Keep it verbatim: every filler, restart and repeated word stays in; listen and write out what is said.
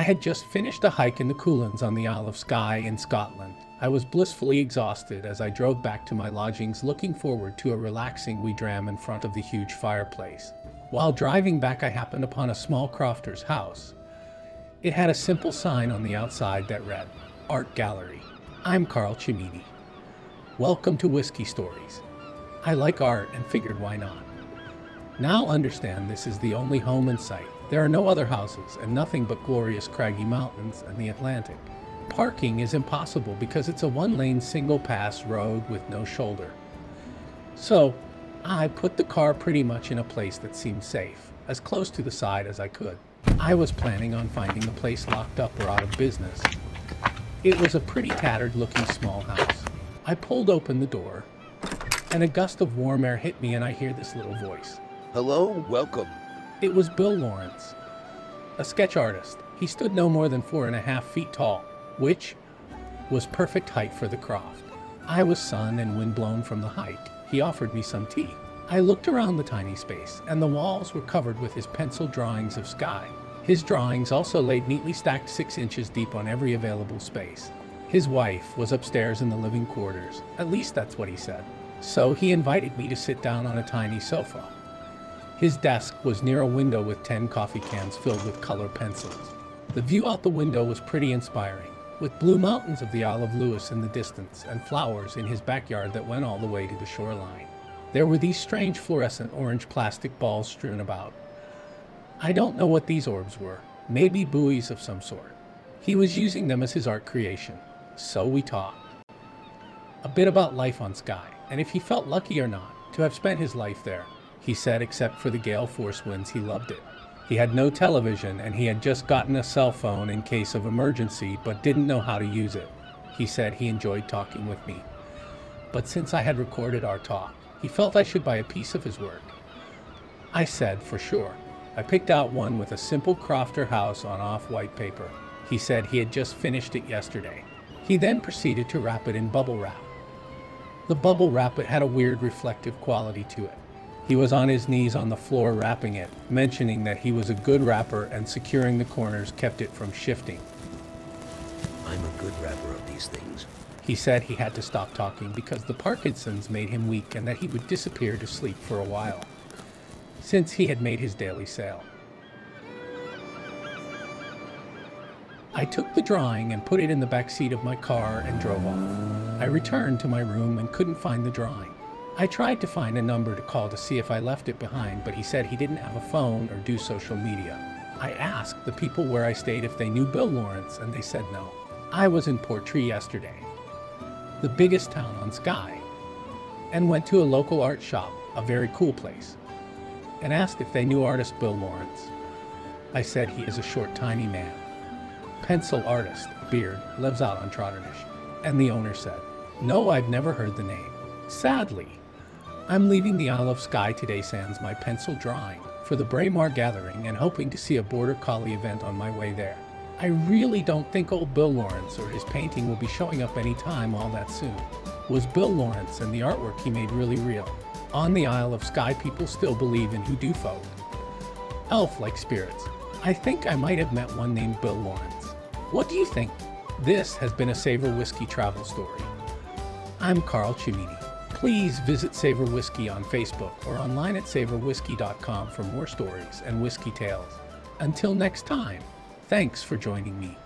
I had just finished a hike in the Cuillins on the Isle of Skye in Scotland. I was blissfully exhausted as I drove back to my lodgings, looking forward to a relaxing wee dram in front of the huge fireplace. While driving back, I happened upon a small crofter's house. It had a simple sign on the outside that read, "Art Gallery. I'm Carl Cimini. Welcome to Whiskey Stories." I like art and figured why not. Now understand this is the only home in sight. There are no other houses and nothing but glorious craggy mountains and the Atlantic. Parking is impossible because it's a one-lane single-pass road with no shoulder. So I put the car pretty much in a place that seemed safe, as close to the side as I could. I was planning on finding the place locked up or out of business. It was a pretty tattered-looking small house. I pulled open the door, and a gust of warm air hit me, and I hear this little voice. "Hello, welcome." It was Bill Lawrence, a sketch artist. He stood no more than four and a half feet tall, which was perfect height for the croft. I was sun and windblown from the hike. He offered me some tea. I looked around the tiny space, and the walls were covered with his pencil drawings of Skye. His drawings also laid neatly stacked six inches deep on every available space. His wife was upstairs in the living quarters, at least that's what he said. So he invited me to sit down on a tiny sofa. His desk was near a window with ten coffee cans filled with color pencils. The view out the window was pretty inspiring, with blue mountains of the Isle of Lewis in the distance and flowers in his backyard that went all the way to the shoreline. There were these strange fluorescent orange plastic balls strewn about. I don't know what these orbs were, maybe buoys of some sort. He was using them as his art creation, so we talked. A bit about life on Skye, and if he felt lucky or not to have spent his life there. He said except for the gale force winds he loved it. He had no television, and he had just gotten a cell phone in case of emergency, but didn't know how to use it. He said he enjoyed talking with me, but since I had recorded our talk, he felt I should buy a piece of his work. I said, for sure. I picked out one with a simple crofter house on off-white paper. He said he had just finished it yesterday. He then proceeded to wrap it in bubble wrap. The bubble wrap it had a weird reflective quality to it. He was on his knees on the floor wrapping it, mentioning that he was a good wrapper and securing the corners kept it from shifting. "I'm a good wrapper of these things." He said he had to stop talking because the Parkinson's made him weak and that he would disappear to sleep for a while, since he had made his daily sale. I took the drawing and put it in the back seat of my car and drove off. I returned to my room and couldn't find the drawing. I tried to find a number to call to see if I left it behind, but he said he didn't have a phone or do social media. I asked the people where I stayed if they knew Bill Lawrence, and they said no. I was in Portree yesterday, the biggest town on Skye, and went to a local art shop, a very cool place, and asked if they knew artist Bill Lawrence. I said he is a short, tiny man, pencil artist, beard, lives out on Trotternish, and the owner said, "No, I've never heard the name. Sadly, I'm leaving the Isle of Skye today sans my pencil drawing for the Braemar gathering and hoping to see a Border Collie event on my way there. I really don't think old Bill Lawrence or his painting will be showing up anytime all that soon." Was Bill Lawrence and the artwork he made really real? On the Isle of Skye, people still believe in hoodoo folk, elf-like spirits. I think I might have met one named Bill Lawrence. What do you think? This has been a Savor Whiskey travel story. I'm Carl Cimini. Please visit Savor Whiskey on Facebook or online at savor whiskey dot com for more stories and whiskey tales. Until next time, thanks for joining me.